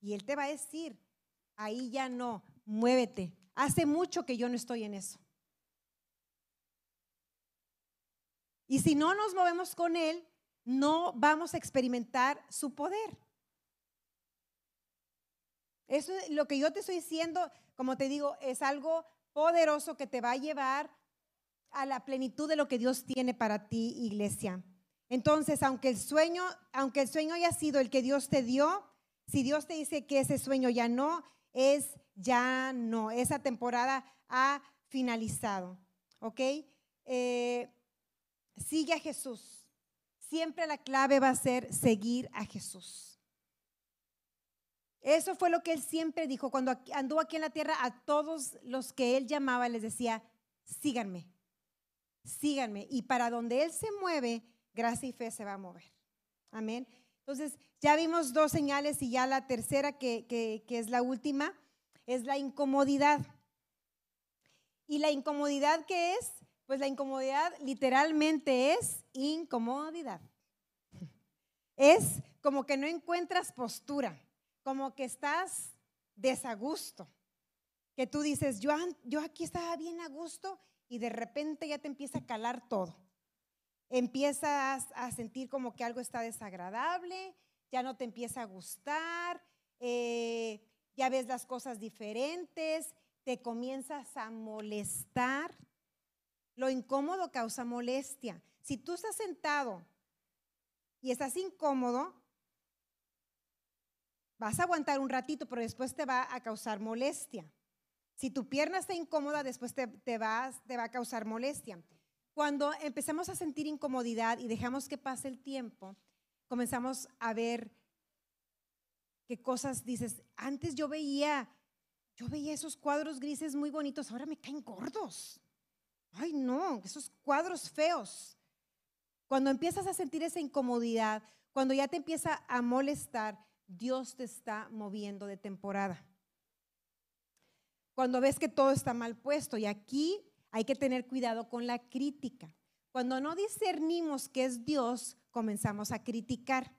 Y Él te va a decir, ahí ya no, muévete. Hace mucho que yo no estoy en eso. Y si no nos movemos con Él, no vamos a experimentar su poder. Eso es lo que yo te estoy diciendo, como te digo, es algo poderoso que te va a llevar a la plenitud de lo que Dios tiene para ti, iglesia. Entonces, aunque el sueño haya sido el que Dios te dio, si Dios te dice que ese sueño ya no, es ya no. Esa temporada ha finalizado, ¿ok? Sigue a Jesús. Siempre la clave va a ser seguir a Jesús. Eso fue lo que Él siempre dijo cuando anduvo aquí en la tierra. A todos los que Él llamaba les decía, síganme, síganme. Y para donde Él se mueve, gracia y fe se va a mover. Amén. Entonces, ya vimos dos señales, y ya la tercera, que es la última, es la incomodidad. ¿Y la incomodidad qué es? Pues la incomodidad literalmente es incomodidad. Es como que no encuentras postura, como que estás desagusto, que tú dices, yo aquí estaba bien a gusto, y de repente ya te empieza a calar todo. Empiezas a sentir como que algo está desagradable, ya no te empieza a gustar, ya ves las cosas diferentes, te comienzas a molestar. Lo incómodo causa molestia. Si tú estás sentado y estás incómodo, vas a aguantar un ratito, pero después te va a causar molestia. Si tu pierna está incómoda, después te va a causar molestia. Cuando empezamos a sentir incomodidad y dejamos que pase el tiempo, comenzamos a ver qué cosas dices. Antes yo veía esos cuadros grises muy bonitos, ahora me caen gordos. Ay, no, esos cuadros feos. Cuando empiezas a sentir esa incomodidad, cuando ya te empieza a molestar, Dios te está moviendo de temporada. Cuando ves que todo está mal puesto, y aquí hay que tener cuidado con la crítica. Cuando no discernimos que es Dios, comenzamos a criticar.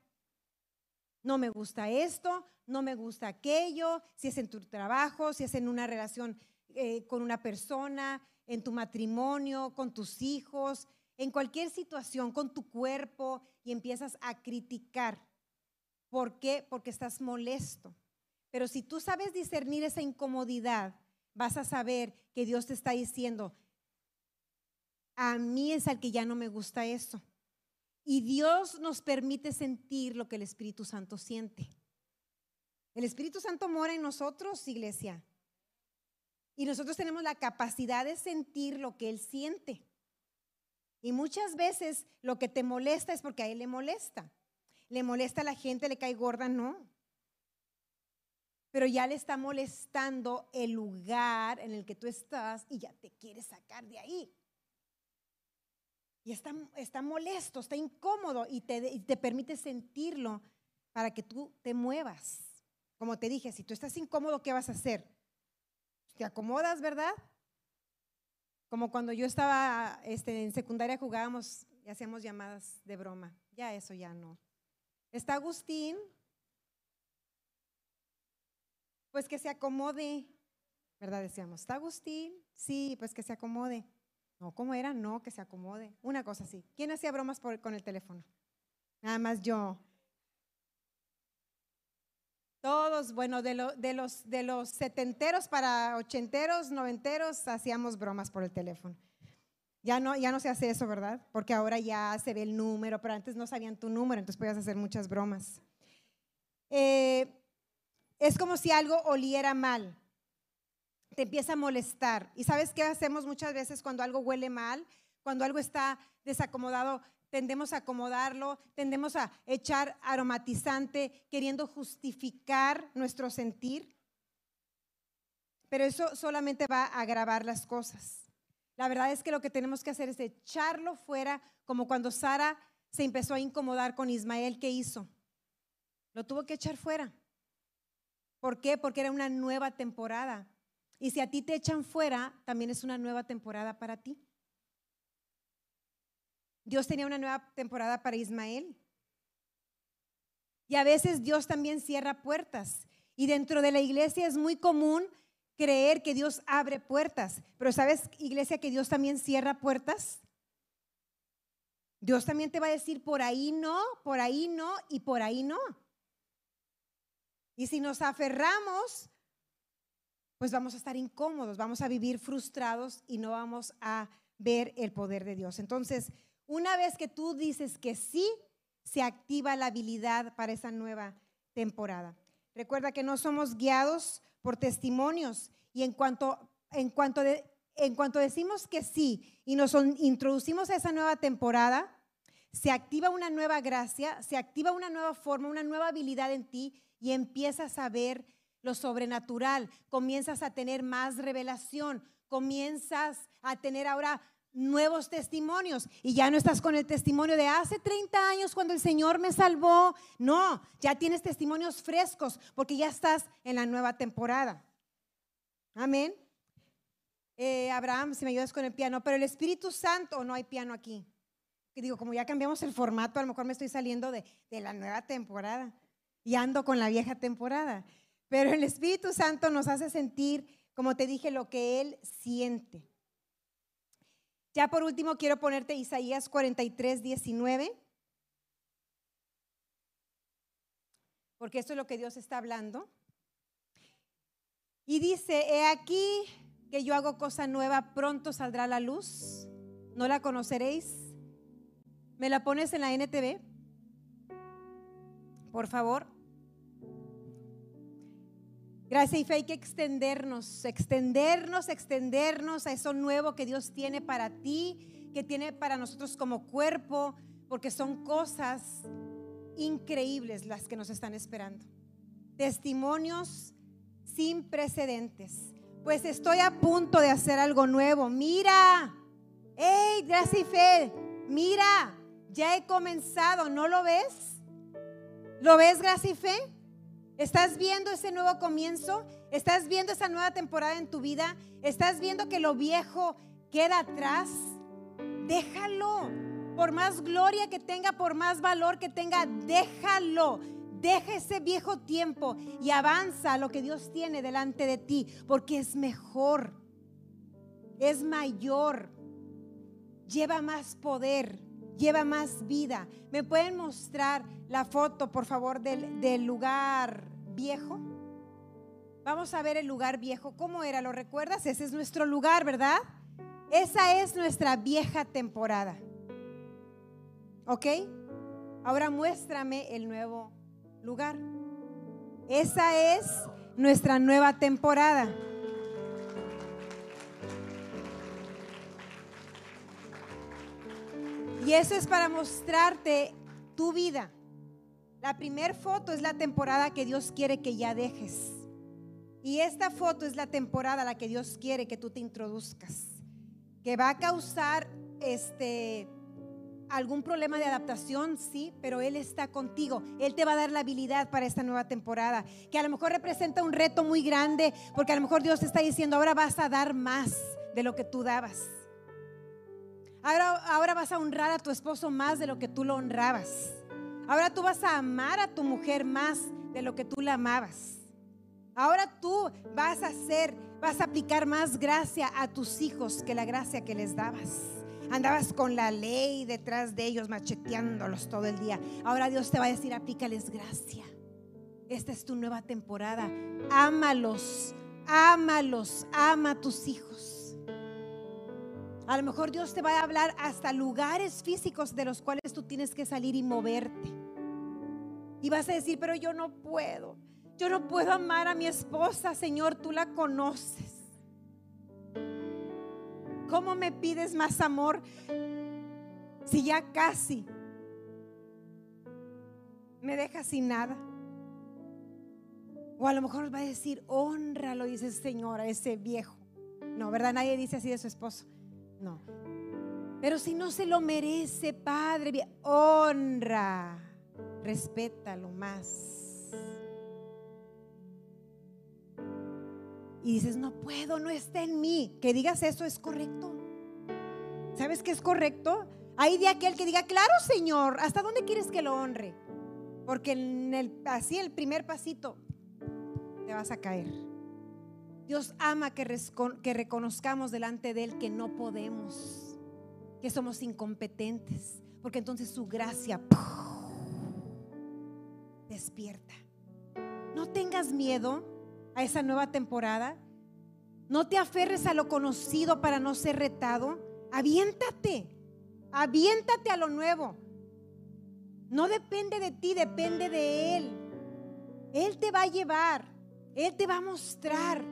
No me gusta esto, no me gusta aquello, si es en tu trabajo, si es en una relación con una persona, en tu matrimonio, con tus hijos, en cualquier situación, con tu cuerpo, y empiezas a criticar. ¿Por qué? Porque estás molesto. Pero si tú sabes discernir esa incomodidad, vas a saber que Dios te está diciendo, a mí es al que ya no me gusta eso. Y Dios nos permite sentir lo que el Espíritu Santo siente. El Espíritu Santo mora en nosotros, iglesia. Y nosotros tenemos la capacidad de sentir lo que Él siente. Y muchas veces lo que te molesta es porque a Él le molesta. Le molesta a la gente, le cae gorda, no. Pero ya le está molestando el lugar en el que tú estás y ya te quiere sacar de ahí. Y está molesto, está incómodo, y te permite sentirlo para que tú te muevas. Como te dije, si tú estás incómodo, ¿qué vas a hacer? Te acomodas, ¿verdad? Como cuando yo estaba en secundaria, jugábamos y hacíamos llamadas de broma. Ya eso ya no. Está Agustín, pues que se acomode, ¿verdad? Decíamos, ¿está Agustín? Sí, pues que se acomode. No, ¿cómo era? No, que se acomode. Una cosa así. ¿Quién hacía bromas con el teléfono? Nada más yo. Todos, bueno, de los setenteros para ochenteros, noventeros, hacíamos bromas por el teléfono. Ya no se hace eso, ¿verdad? Porque ahora ya se ve el número, pero antes no sabían tu número, entonces podías hacer muchas bromas. Es como si algo oliera mal, te empieza a molestar. ¿Y sabes qué hacemos muchas veces cuando algo huele mal? Cuando algo está desacomodado, tendemos a acomodarlo, tendemos a echar aromatizante queriendo justificar nuestro sentir. Pero eso solamente va a agravar las cosas. La verdad es que lo que tenemos que hacer es echarlo fuera, como cuando Sara se empezó a incomodar con Ismael. ¿Qué hizo? Lo tuvo que echar fuera. ¿Por qué? Porque era una nueva temporada. Y si a ti te echan fuera, también es una nueva temporada para ti. Dios tenía una nueva temporada para Ismael. Y a veces Dios también cierra puertas. Y dentro de la iglesia es muy común creer que Dios abre puertas. Pero ¿sabes, iglesia, que Dios también cierra puertas? Dios también te va a decir por ahí no y por ahí no. Y si nos aferramos, pues vamos a estar incómodos, vamos a vivir frustrados y no vamos a ver el poder de Dios. Entonces, una vez que tú dices que sí, se activa la habilidad para esa nueva temporada. Recuerda que no somos guiados por testimonios, y en cuanto decimos que sí y nos introducimos a esa nueva temporada, se activa una nueva gracia, se activa una nueva forma, una nueva habilidad en ti, y empiezas a ver lo sobrenatural, comienzas a tener más revelación, comienzas a tener ahora nuevos testimonios, y ya no estás con el testimonio de hace 30 años cuando el Señor me salvó. No, ya tienes testimonios frescos porque ya estás en la nueva temporada. Amén. Abraham, si me ayudas con el piano, pero el Espíritu Santo, no hay piano aquí. Digo, como ya cambiamos el formato, a lo mejor me estoy saliendo de la nueva temporada y ando con la vieja temporada. Pero el Espíritu Santo nos hace sentir, como te dije, lo que Él siente. Ya por último quiero ponerte Isaías 43:19, porque esto es lo que Dios está hablando. Y dice: he aquí que yo hago cosa nueva, pronto saldrá la luz, no la conoceréis. ¿Me la pones en la NTV? Por favor. Gracias, Ife, hay que extendernos a eso nuevo que Dios tiene para ti, que tiene para nosotros como cuerpo, porque son cosas increíbles las que nos están esperando. Testimonios sin precedentes. Pues estoy a punto de hacer algo nuevo. Mira, hey, gracias, Ife, mira, ya he comenzado, ¿no lo ves? ¿Lo ves, gracias, Ife? ¿Estás viendo ese nuevo comienzo? ¿Estás viendo esa nueva temporada en tu vida? ¿Estás viendo que lo viejo queda atrás? Déjalo. Por más gloria que tenga, por más valor que tenga, déjalo. Deja ese viejo tiempo y avanza a lo que Dios tiene delante de ti, porque es mejor, es mayor, lleva más poder, lleva más vida. ¿Me pueden mostrar la foto, por favor, del lugar viejo? Vamos a ver el lugar viejo. ¿Cómo era? ¿Lo recuerdas? Ese es nuestro lugar, ¿verdad? Esa es nuestra vieja temporada. ¿Ok? Ahora muéstrame el nuevo lugar. Esa es nuestra nueva temporada. Y eso es para mostrarte tu vida. La primera foto es la temporada que Dios quiere que ya dejes. Y esta foto es la temporada a la que Dios quiere que tú te introduzcas, que va a causar algún problema de adaptación, sí, pero Él está contigo. Él te va a dar la habilidad para esta nueva temporada, que a lo mejor representa un reto muy grande, porque a lo mejor Dios te está diciendo: ahora vas a dar más de lo que tú dabas. Ahora vas a honrar a tu esposo más de lo que tú lo honrabas. Ahora tú vas a amar a tu mujer más de lo que tú la amabas. Ahora tú vas a aplicar más gracia a tus hijos que la gracia que les dabas. Andabas con la ley detrás de ellos, macheteándolos todo el día. Ahora Dios te va a decir: aplícales gracia. Esta es tu nueva temporada. Ámalos, ámalos, ama a tus hijos. A lo mejor Dios te va a hablar hasta lugares físicos de los cuales tú tienes que salir y moverte. Y vas a decir: pero yo no puedo amar a mi esposa, Señor, tú la conoces. ¿Cómo me pides más amor si ya casi me dejas sin nada? O a lo mejor va a decir: honra, lo dice el Señor, a ese viejo. No, ¿verdad? Nadie dice así de su esposo. No. Pero si no se lo merece, Padre, honra, respétalo más. Y dices, no puedo, no está en mí. Que digas eso es correcto. ¿Sabes qué es correcto? Hay de aquel que diga, claro, Señor, ¿hasta dónde quieres que lo honre? Porque así el primer pasito te vas a caer. Dios ama que reconozcamos delante de Él que no podemos, que somos incompetentes, porque entonces su gracia despierta. No tengas miedo a esa nueva temporada. No te aferres a lo conocido para no ser retado. Aviéntate, aviéntate a lo nuevo. No depende de ti, depende de Él. Él te va a llevar, Él te va a mostrar.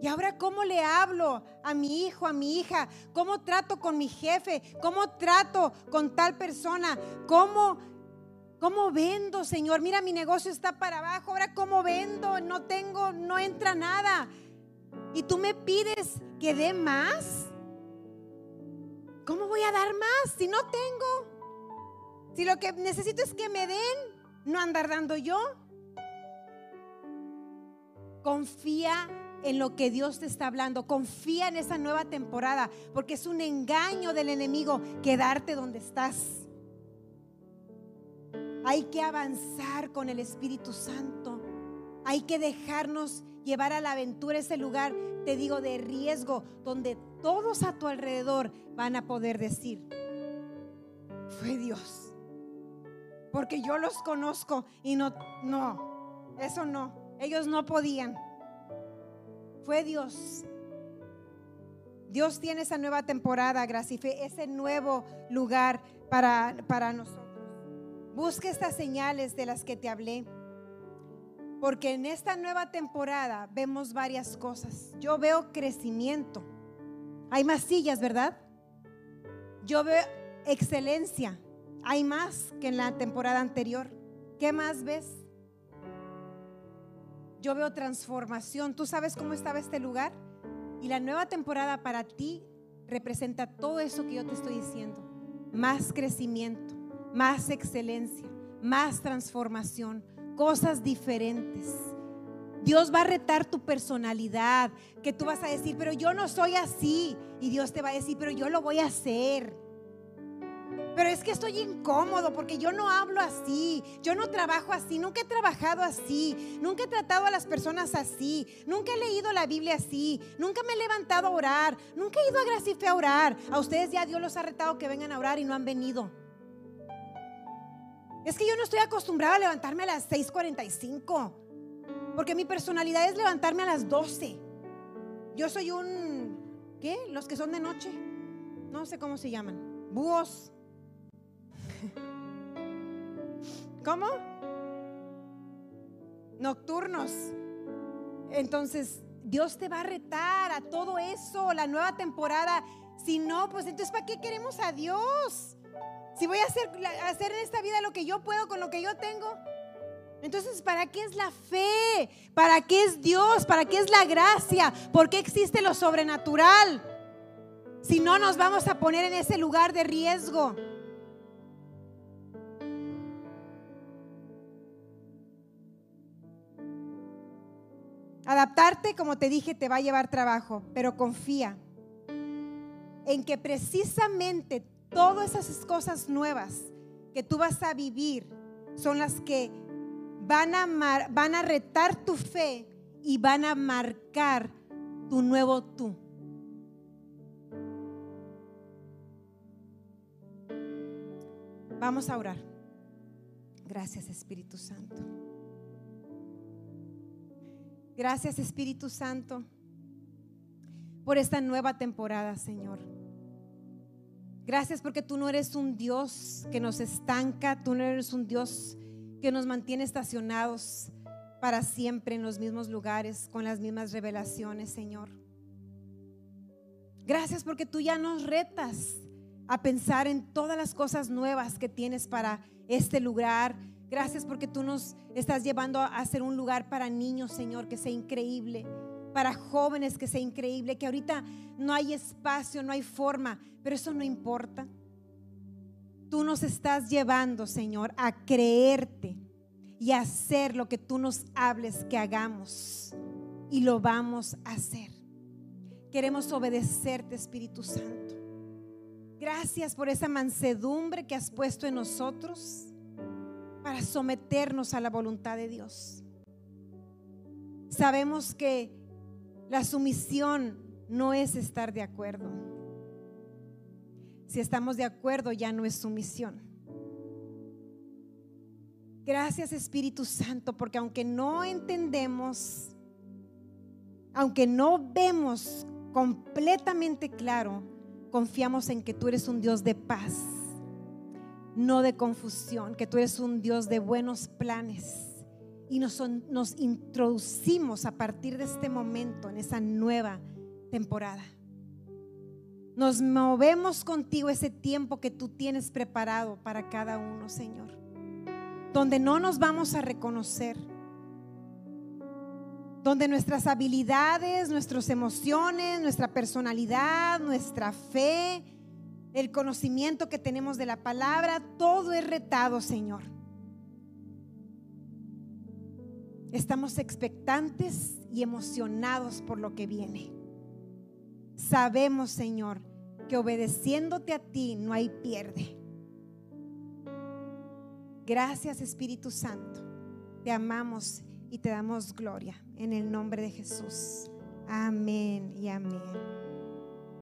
Y ahora, ¿cómo le hablo a mi hijo, a mi hija? ¿Cómo trato con mi jefe? ¿Cómo trato con tal persona? ¿Cómo vendo, Señor? Mira, mi negocio está para abajo. Ahora, ¿cómo vendo? No entra nada. Y tú me pides que dé más. ¿Cómo voy a dar más si no tengo? Si lo que necesito es que me den, no andar dando yo. Confía en lo que Dios te está hablando. Confía en esa nueva temporada, porque es un engaño del enemigo quedarte donde estás. Hay que avanzar con el Espíritu Santo. Hay que dejarnos llevar a la aventura, ese lugar, te digo, de riesgo, donde todos a tu alrededor van a poder decir, fue Dios. Porque yo los conozco y no, eso no, ellos no podían. Fue Dios. Dios tiene esa nueva temporada, Gracife, ese nuevo lugar para nosotros. Busca estas señales de las que te hablé, porque en esta nueva temporada vemos varias cosas. Yo veo crecimiento. Hay más sillas, ¿verdad? Yo veo excelencia. Hay más que en la temporada anterior. ¿Qué más ves? Yo veo transformación. ¿Tú sabes cómo estaba este lugar? Y la nueva temporada para ti representa todo eso que yo te estoy diciendo. Más crecimiento, más excelencia, más transformación, cosas diferentes. Dios va a retar tu personalidad, que tú vas a decir, pero yo no soy así. Y Dios te va a decir, pero yo lo voy a hacer. Pero es que estoy incómodo porque yo no hablo así, yo no trabajo así, nunca he trabajado así, nunca he tratado a las personas así, nunca he leído la Biblia así, nunca me he levantado a orar, nunca he ido a Gracife a orar. A ustedes ya Dios los ha retado que vengan a orar y no han venido. Es que yo no estoy acostumbrado a levantarme a las 6:45 porque mi personalidad es levantarme a las 12. Yo soy un, ¿qué? Los que son de noche, no sé cómo se llaman, búhos. ¿Cómo? Nocturnos. Entonces Dios te va a retar a todo eso, la nueva temporada. Si no, pues entonces ¿para qué queremos a Dios? Si voy a hacer en esta vida lo que yo puedo con lo que yo tengo, entonces ¿para qué es la fe? ¿Para qué es Dios? ¿Para qué es la gracia? ¿Por qué existe lo sobrenatural? Si no, nos vamos a poner en ese lugar de riesgo. Adaptarte, como te dije, te va a llevar trabajo, pero confía en que precisamente todas esas cosas nuevas que tú vas a vivir son las que van a retar tu fe y van a marcar tu nuevo tú. Vamos a orar. Gracias, Espíritu Santo. Gracias, Espíritu Santo, por esta nueva temporada, Señor. Gracias porque tú no eres un Dios que nos estanca, tú no eres un Dios que nos mantiene estacionados para siempre en los mismos lugares, con las mismas revelaciones, Señor. Gracias porque tú ya nos retas a pensar en todas las cosas nuevas que tienes para este lugar. Gracias porque tú nos estás llevando a ser un lugar para niños, Señor, que sea increíble, para jóvenes, que sea increíble, que ahorita no hay espacio, no hay forma, pero eso no importa. Tú nos estás llevando, Señor, a creerte y a hacer lo que tú nos hables que hagamos, y lo vamos a hacer. Queremos obedecerte, Espíritu Santo. Gracias por esa mansedumbre que has puesto en nosotros para someternos a la voluntad de Dios. Sabemos que la sumisión no es estar de acuerdo. Si estamos de acuerdo, ya no es sumisión. Gracias, Espíritu Santo, porque aunque no entendemos, aunque no vemos completamente claro, confiamos en que tú eres un Dios de paz, no de confusión, que tú eres un Dios de buenos planes, y nos introducimos a partir de este momento en esa nueva temporada. Nos movemos contigo ese tiempo que tú tienes preparado para cada uno, Señor, donde no nos vamos a reconocer, donde nuestras habilidades, nuestras emociones, nuestra personalidad, nuestra fe, el conocimiento que tenemos de la palabra, todo es retado, Señor. Estamos expectantes y emocionados por lo que viene. Sabemos, Señor, que obedeciéndote a ti no hay pierde. Gracias, Espíritu Santo. Te amamos y te damos gloria en el nombre de Jesús. Amén y amén.